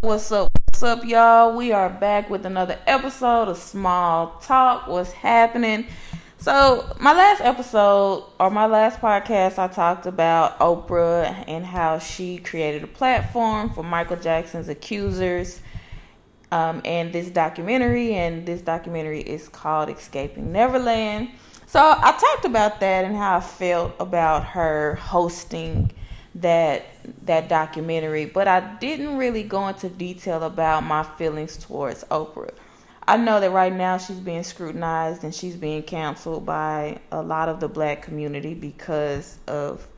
What's up, y'all? We are back with another episode of Small Talk. What's happening? So, my last podcast, I talked about Oprah and how she created a platform for Michael Jackson's accusers and this documentary is called Escaping Neverland. So, I talked about that and how I felt about her hosting that documentary, but I didn't really go into detail about my feelings towards Oprah. I know that right now she's being scrutinized and she's being canceled by a lot of the black community because of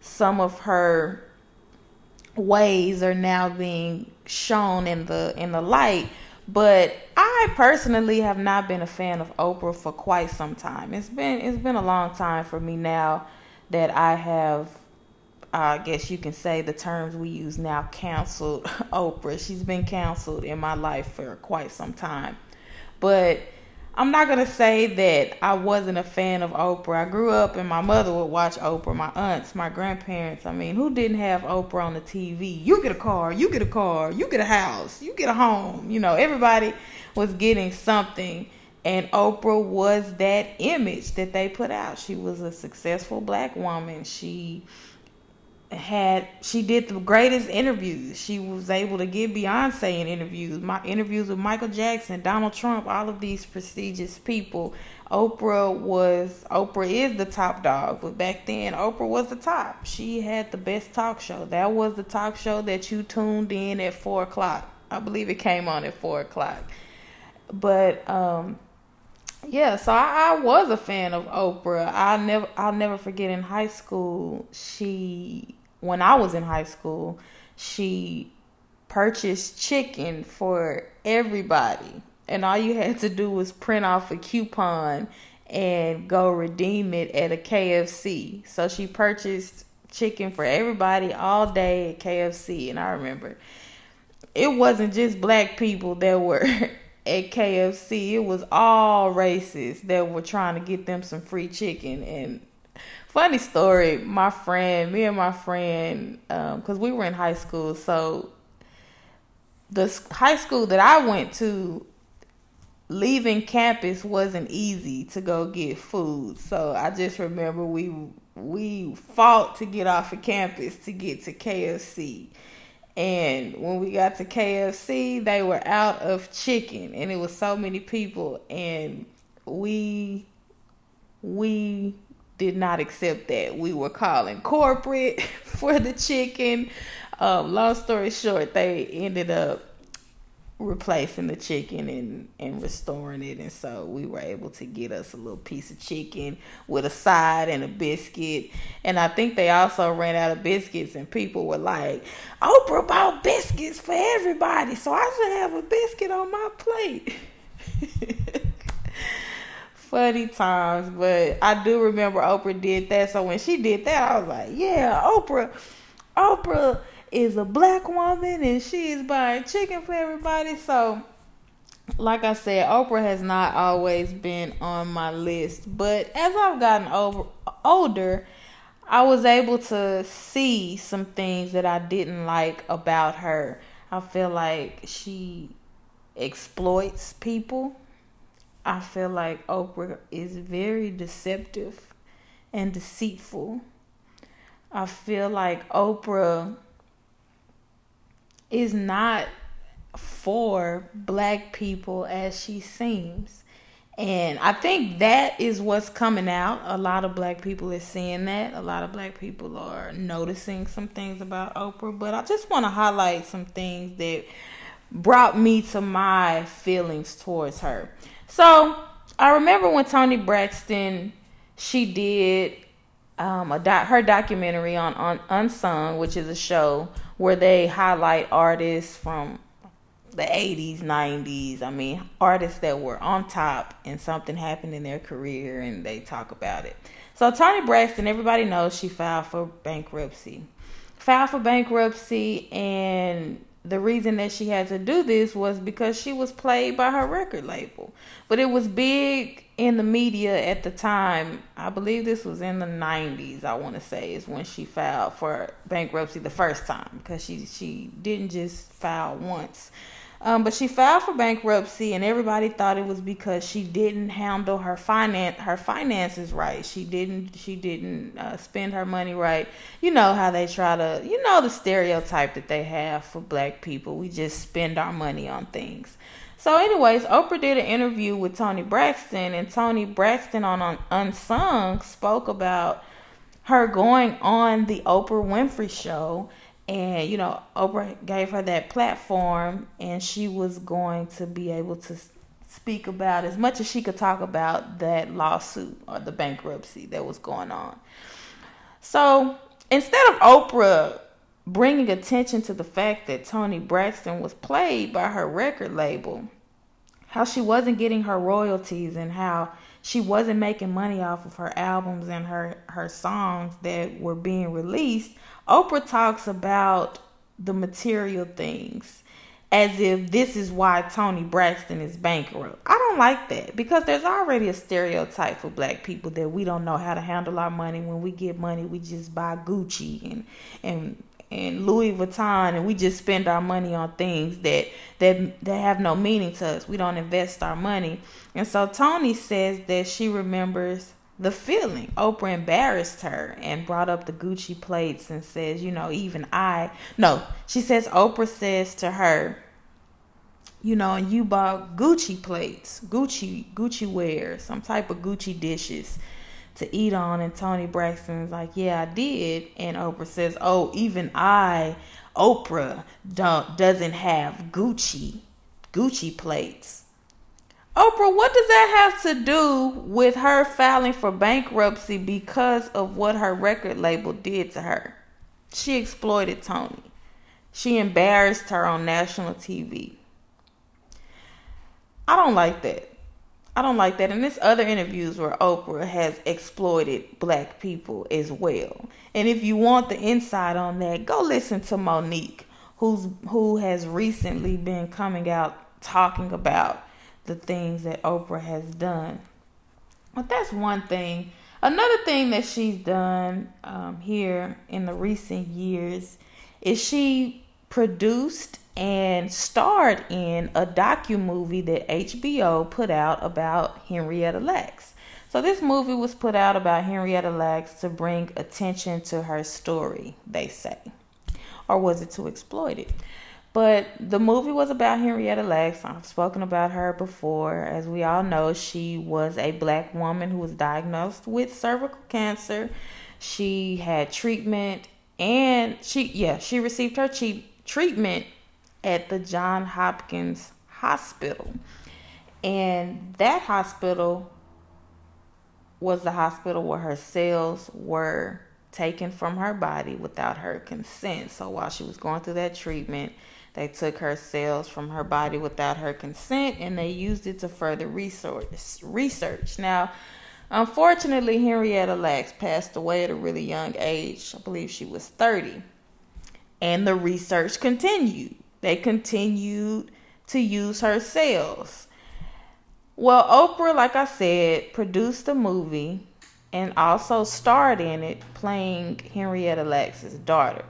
some of her ways are now being shown in the light. But I personally have not been a fan of Oprah for quite some time. It's been a long time for me now that I have, I guess you can say the terms we use now, canceled Oprah. She's been canceled in my life for quite some time. But I'm not going to say that I wasn't a fan of Oprah. I grew up and my mother would watch Oprah, my aunts, my grandparents. I mean, who didn't have Oprah on the TV? You get a car, you get a car, you get a house, you get a home. You know, everybody was getting something. And Oprah was that image that they put out. She was a successful black woman. She did the greatest interviews. She was able to get Beyoncé in interviews. My interviews with Michael Jackson, Donald Trump, all of these prestigious people. Oprah is the top dog, but back then Oprah was the top. She had the best talk show. That was the talk show that you tuned in at 4:00. I believe it came on at 4:00. But yeah, so I was a fan of Oprah. I'll never forget in high school, when I was in high school, she purchased chicken for everybody. And all you had to do was print off a coupon and go redeem it at a KFC. So she purchased chicken for everybody all day at KFC. And I remember it wasn't just black people that were at KFC. It was all races that were trying to get them some free chicken. And funny story, me and my friend, because we were in high school, so the high school that I went to, leaving campus wasn't easy to go get food. So I just remember we fought to get off of campus to get to KFC. And when we got to KFC, they were out of chicken, and it was so many people, and we did not accept that. We were calling corporate for the chicken. Long story short, they ended up replacing the chicken and restoring it. And so we were able to get us a little piece of chicken with a side and a biscuit. And I think they also ran out of biscuits, and people were like, Oprah bought biscuits for everybody, so I should have a biscuit on my plate. Funny times, but I do remember Oprah did that. So when she did that, I was like, yeah, Oprah is a black woman and she is buying chicken for everybody. So like I said, Oprah has not always been on my list, but as I've gotten older, I was able to see some things that I didn't like about her. I feel like she exploits people. I feel like Oprah is very deceptive and deceitful. I feel like Oprah is not for black people as she seems. And I think that is what's coming out. A lot of black people are seeing that. A lot of black people are noticing some things about Oprah. But I just want to highlight some things that brought me to my feelings towards her. So I remember when Toni Braxton, she did her documentary on Unsung, which is a show where they highlight artists from the 80s, 90s. I mean, artists that were on top and something happened in their career and they talk about it. So Toni Braxton, everybody knows she filed for bankruptcy, and the reason that she had to do this was because she was played by her record label. But it was big in the media at the time, I believe this was in the 90s, I want to say, is when she filed for bankruptcy the first time, because she didn't just file once. But she filed for bankruptcy, and everybody thought it was because she didn't handle her finances right. She didn't spend her money right. You know how they try to, you know, the stereotype that they have for black people. We just spend our money on things. So anyways, Oprah did an interview with Toni Braxton, and Toni Braxton on Unsung spoke about her going on the Oprah Winfrey show. And, you know, Oprah gave her that platform, and she was going to be able to speak about as much as she could talk about that lawsuit or the bankruptcy that was going on. So instead of Oprah bringing attention to the fact that Toni Braxton was played by her record label, how she wasn't getting her royalties and how she wasn't making money off of her albums and her songs that were being released, Oprah talks about the material things as if this is why Toni Braxton is bankrupt. I don't like that, because there's already a stereotype for black people that we don't know how to handle our money. When we get money, we just buy Gucci and Louis Vuitton, and we just spend our money on things that have no meaning to us. We don't invest our money. And so Toni says that she remembers the feeling. Oprah embarrassed her and brought up the Gucci plates and says, you know, she says, Oprah says to her, you know, and you bought Gucci plates, Gucci wear, some type of Gucci dishes to eat on. And Toni Braxton's like, yeah, I did. And Oprah says, oh, even I, Oprah, doesn't have Gucci plates. Oprah, what does that have to do with her filing for bankruptcy because of what her record label did to her? She exploited Toni. She embarrassed her on national TV. I don't like that. And there's other interviews where Oprah has exploited black people as well. And if you want the insight on that, go listen to Monique, who has recently been coming out talking about the things that Oprah has done. But that's one thing. Another thing that she's done here in the recent years is she produced and starred in a docu-movie that HBO put out about Henrietta Lacks. So this movie was put out about Henrietta Lacks to bring attention to her story, they say. Or was it to exploit it? But the movie was about Henrietta Lacks. I've spoken about her before. As we all know, she was a black woman who was diagnosed with cervical cancer. She had treatment, and she received her treatment at the Johns Hopkins Hospital. And that hospital was the hospital where her cells were taken from her body without her consent. So while she was going through that treatment, they took her cells from her body without her consent, and they used it to further research. Now, unfortunately, Henrietta Lacks passed away at a really young age. I believe she was 30. And the research continued. They continued to use her cells. Well, Oprah, like I said, produced a movie and also starred in it, playing Henrietta Lacks' daughter.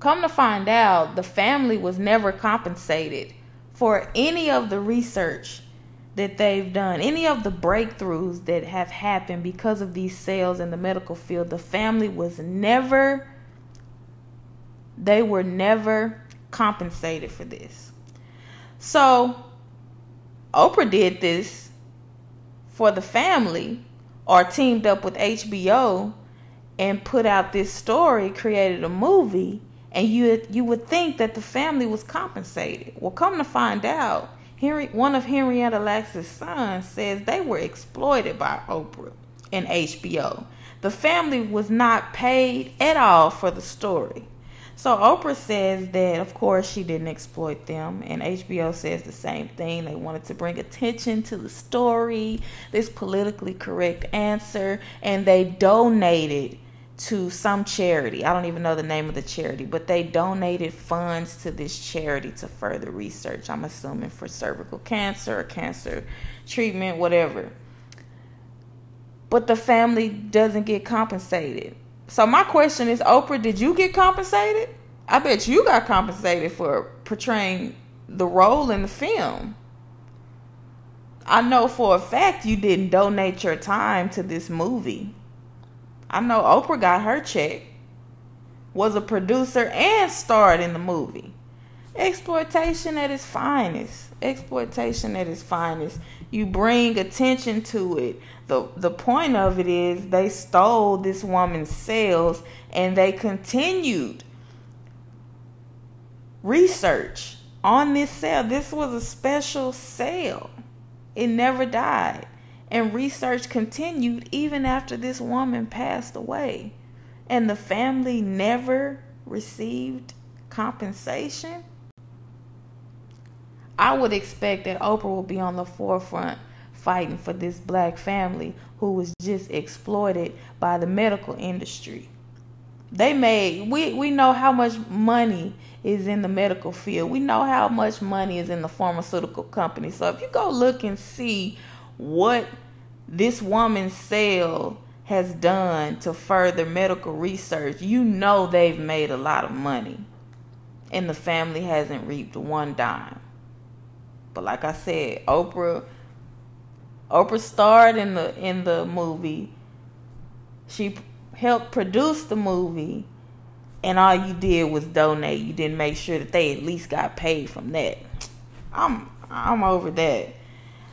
Come to find out, the family was never compensated for any of the research that they've done, any of the breakthroughs that have happened because of these sales in the medical field. The family was never, they were never compensated for this. So Oprah did this for the family, or teamed up with HBO and put out this story, created a movie, and you would think that the family was compensated. Well, come to find out, one of Henrietta Lacks' sons says they were exploited by Oprah and HBO. The family was not paid at all for the story. So Oprah says that, of course, she didn't exploit them. And HBO says the same thing. They wanted to bring attention to the story, this politically correct answer. And they donated to some charity. I don't even know the name of the charity, but they donated funds to this charity to further research. I'm assuming for cervical cancer or cancer treatment, whatever. But the family doesn't get compensated. So my question is, Oprah, did you get compensated? I bet you got compensated for portraying the role in the film. I know for a fact you didn't donate your time to this movie. I know Oprah got her check, was a producer, and starred in the movie. Exploitation at its finest. Exploitation at its finest. You bring attention to it. The point of it is they stole this woman's cells and they continued research on this cell. This was a special cell. It never died. And research continued even after this woman passed away. And the family never received compensation. I would expect that Oprah will be on the forefront fighting for this black family who was just exploited by the medical industry. They made, we know how much money is in the medical field. We know how much money is in the pharmaceutical company. So if you go look and see what this woman's cell has done to further medical research, you know they've made a lot of money. And the family hasn't reaped one dime. But like I said, Oprah starred in the movie. She helped produce the movie, and all you did was donate. You didn't make sure that they at least got paid from that. I'm over that.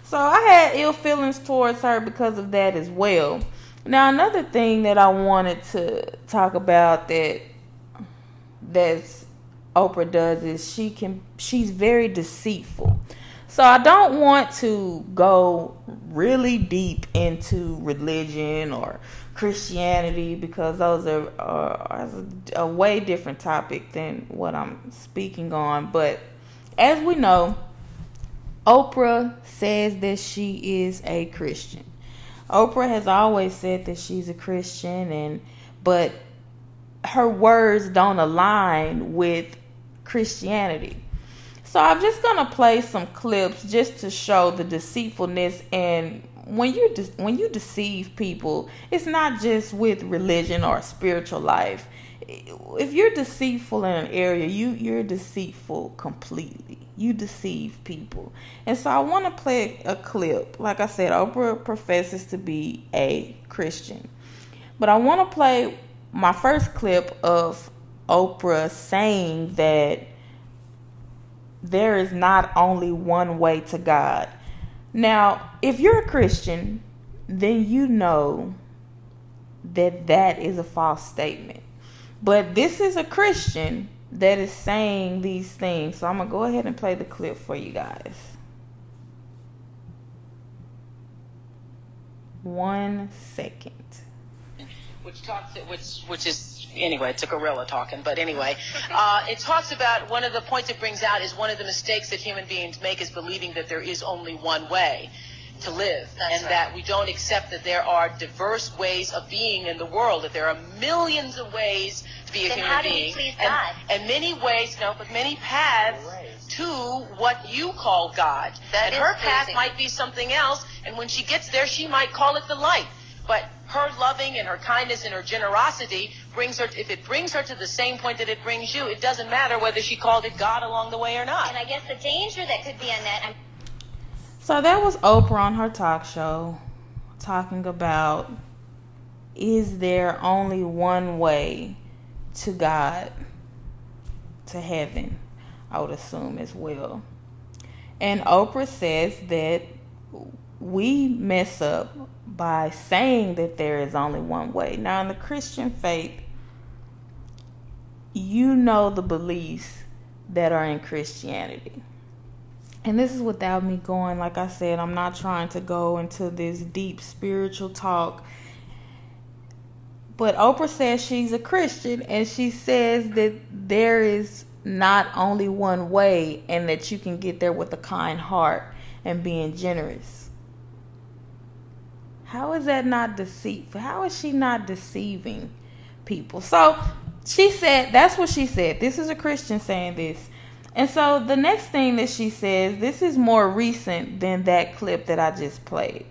So I had ill feelings towards her because of that as well. Now, another thing that I wanted to talk about that's Oprah does is she's very deceitful. So I don't want to go really deep into religion or Christianity because those are a way different topic than what I'm speaking on. But as we know, Oprah says that she is a Christian. Oprah has always said that she's a Christian, but her words don't align with Christianity. So I'm just gonna play some clips just to show the deceitfulness. And when you deceive people, it's not just with religion or spiritual life. If you're deceitful in an area, you're deceitful completely. You deceive people. And so I want to play a clip. Like I said, Oprah professes to be a Christian, but I want to play my first clip of Oprah saying that there is not only one way to God. Now, if you're a Christian, then you know that is a false statement. But this is a Christian that is saying these things. So I'm going to go ahead and play the clip for you guys. One second. Which talks, which is, anyway, it's a gorilla talking, but anyway, it talks about one of the points it brings out is one of the mistakes that human beings make is believing that there is only one way to live. That's and right. That we don't accept that there are diverse ways of being in the world, that there are millions of ways to be then a human being. How do you please God? And many ways, no, but many paths to what you call God. That and is her path pleasing. Might be something else, and when she gets there, she might call it the light. But her loving and her kindness and her generosity brings her, if it brings her to the same point that it brings you, it doesn't matter whether she called it God along the way or not. And I guess the danger that could be in that. So that was Oprah on her talk show talking about, is there only one way to God, to heaven, I would assume as well. And Oprah says that we mess up by saying that there is only one way. Now, in the Christian faith, you know the beliefs that are in Christianity. And this is without me going, like I said, I'm not trying to go into this deep spiritual talk. But Oprah says she's a Christian, and she says that there is not only one way and that you can get there with a kind heart and being generous. How is that not deceitful? How is she not deceiving people. So she said, that's what she said. This is a Christian saying this. And so the next thing that she says, this is more recent than that clip that I just played.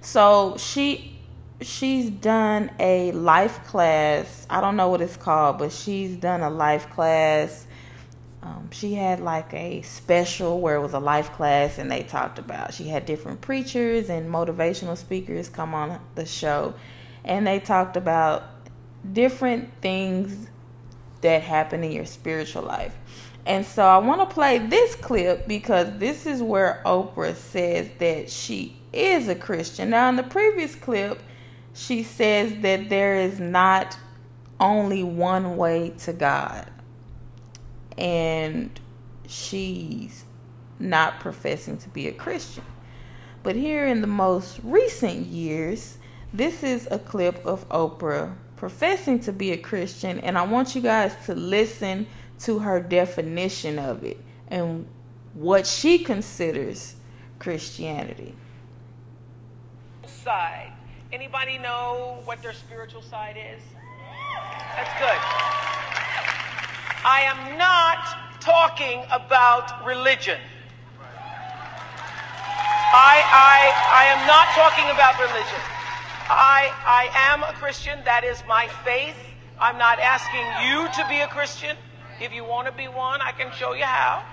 So she's done a life class. I don't know what it's called, but she's done a life class. She had like a special where it was a life class, and they talked about, she had different preachers and motivational speakers come on the show, and they talked about different things that happen in your spiritual life. And so I want to play this clip because this is where Oprah says that she is a Christian. Now, in the previous clip, she says that there is not only one way to God. And she's not professing to be a Christian. But here in the most recent years, this is a clip of Oprah professing to be a Christian. And I want you guys to listen to her definition of it and what she considers Christianity. Side. Anybody know what their spiritual side is? That's good. I am not talking about religion. I am not talking about religion. I am a Christian. That is my faith. I'm not asking you to be a Christian. If you want to be one, I can show you how.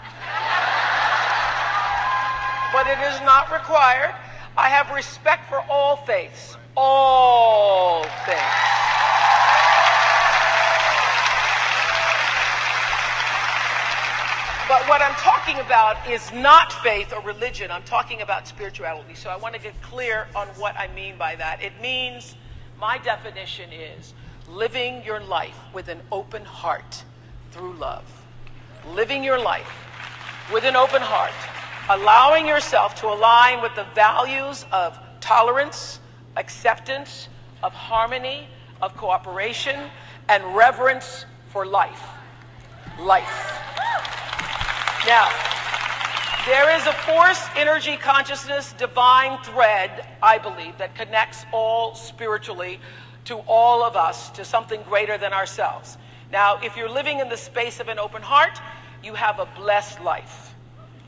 But it is not required. I have respect for all faiths. All faiths. But what I'm talking about is not faith or religion. I'm talking about spirituality. So I want to get clear on what I mean by that. It means, my definition is, living your life with an open heart. Through love, living your life with an open heart, allowing yourself to align with the values of tolerance, acceptance, of harmony, of cooperation, and reverence for life. Life. Now, there is a force, energy, consciousness, divine thread, I believe, that connects all spiritually to all of us, to something greater than ourselves. Now, if you're living in the space of an open heart, you have a blessed life.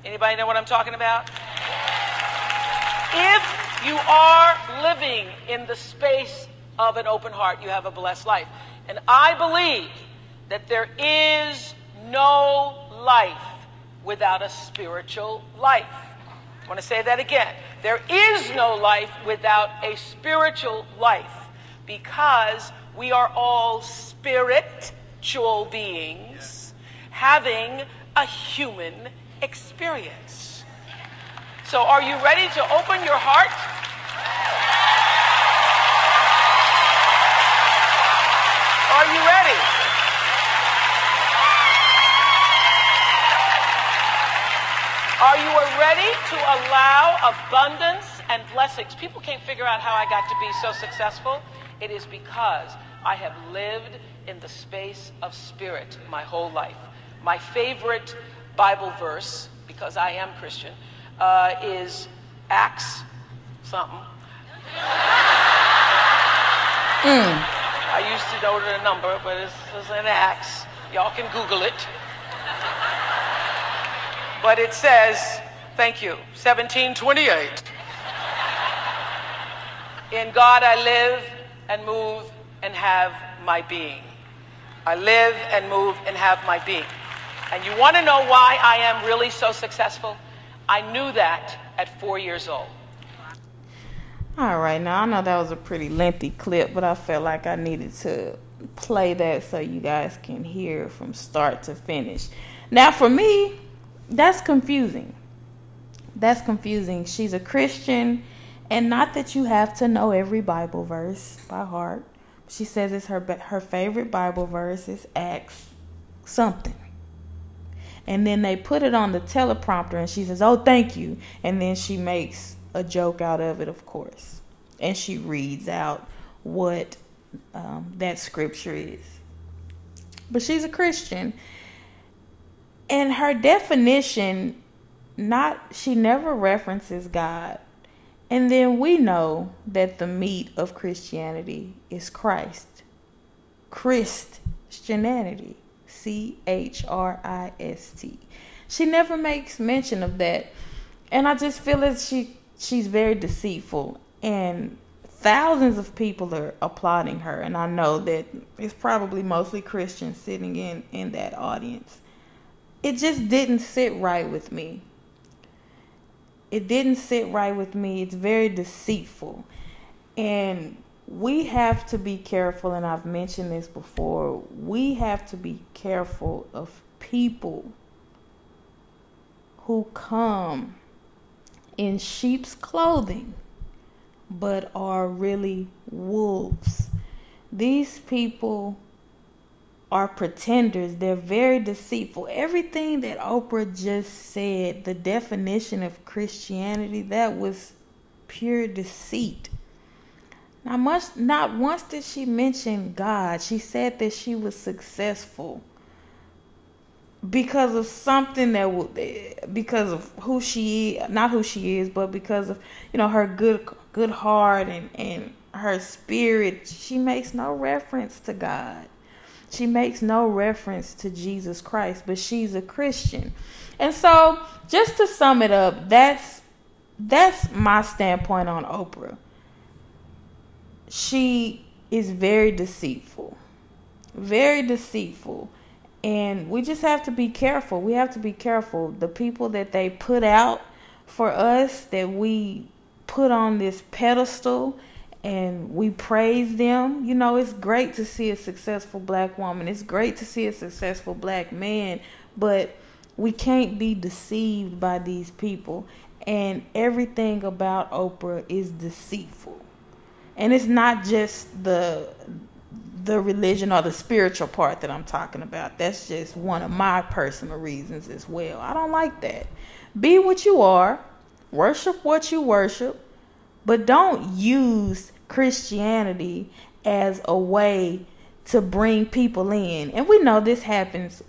Anybody know what I'm talking about? If you are living in the space of an open heart, you have a blessed life. And I believe that there is no life without a spiritual life. I want to say that again. There is no life without a spiritual life, because we are all spirit beings having a human experience. So are you ready to open your heart? Are you ready? Are you ready to allow abundance and blessings? People can't figure out how I got to be so successful. It is because I have lived in the space of spirit my whole life. My favorite Bible verse, because I am Christian, is Acts something. I used to know the number, but it's in Acts. Y'all can Google it. But it says, thank you, 17:28. In God I live and move and have my being. I live and move and have my being. And you want to know why I am really so successful? I knew that at 4 years old. All right, now I know that was a pretty lengthy clip, but I felt like I needed to play that so you guys can hear from start to finish. Now for me, that's confusing. That's confusing. She's a Christian, and not that you have to know every Bible verse by heart. She says it's her favorite Bible verse is Acts something. And then they put it on the teleprompter and she says, oh, thank you. And then she makes a joke out of it, of course. And she reads out what that scripture is. But she's a Christian. And her definition, she never references God. And then we know that the meat of Christianity is Christ. Christianity. Christ. She never makes mention of that. And I just feel that she's very deceitful. And thousands of people are applauding her. And I know that it's probably mostly Christians sitting in that audience. It just didn't sit right with me. It didn't sit right with me. It's very deceitful. And we have to be careful, and I've mentioned this before, we have to be careful of people who come in sheep's clothing but are really wolves. These people are pretenders. They're very deceitful. Everything that Oprah just said, the definition of Christianity, that was pure deceit. Not once did she mention God. She said that she was successful because of something because of who she is, not who she is, but because of, you know, her good heart and her spirit. She makes no reference to God. She makes no reference to Jesus Christ, but she's a Christian. And so, just to sum it up, that's my standpoint on Oprah. She is very deceitful, and we just have to be careful. We have to be careful. The people that they put out for us, that we put on this pedestal and we praise them. You know, it's great to see a successful black woman. It's great to see a successful black man, but we can't be deceived by these people. And everything about Oprah is deceitful. And it's not just the religion or the spiritual part that I'm talking about. That's just one of my personal reasons as well. I don't like that. Be what you are. Worship what you worship. But don't use Christianity as a way to bring people in. And we know this happens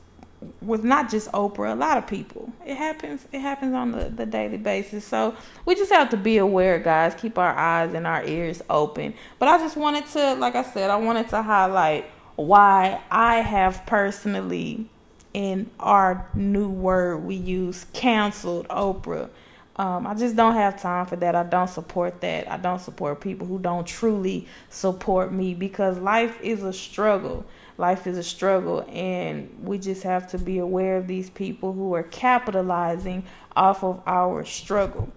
with not just Oprah, a lot of people. It happens on the daily basis. So we just have to be aware, guys. Keep our eyes and our ears open. But I just wanted to, like I said, I wanted to highlight why I have personally, in our new word we use, canceled Oprah. I just don't have time for that. I don't support that. I don't support people who don't truly support me, because life is a struggle. Life is a struggle, and we just have to be aware of these people who are capitalizing off of our struggle.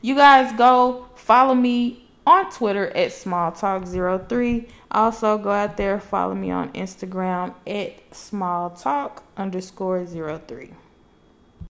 You guys go follow me on Twitter at SmallTalk03. Also go out there, follow me on Instagram at SmallTalk_03.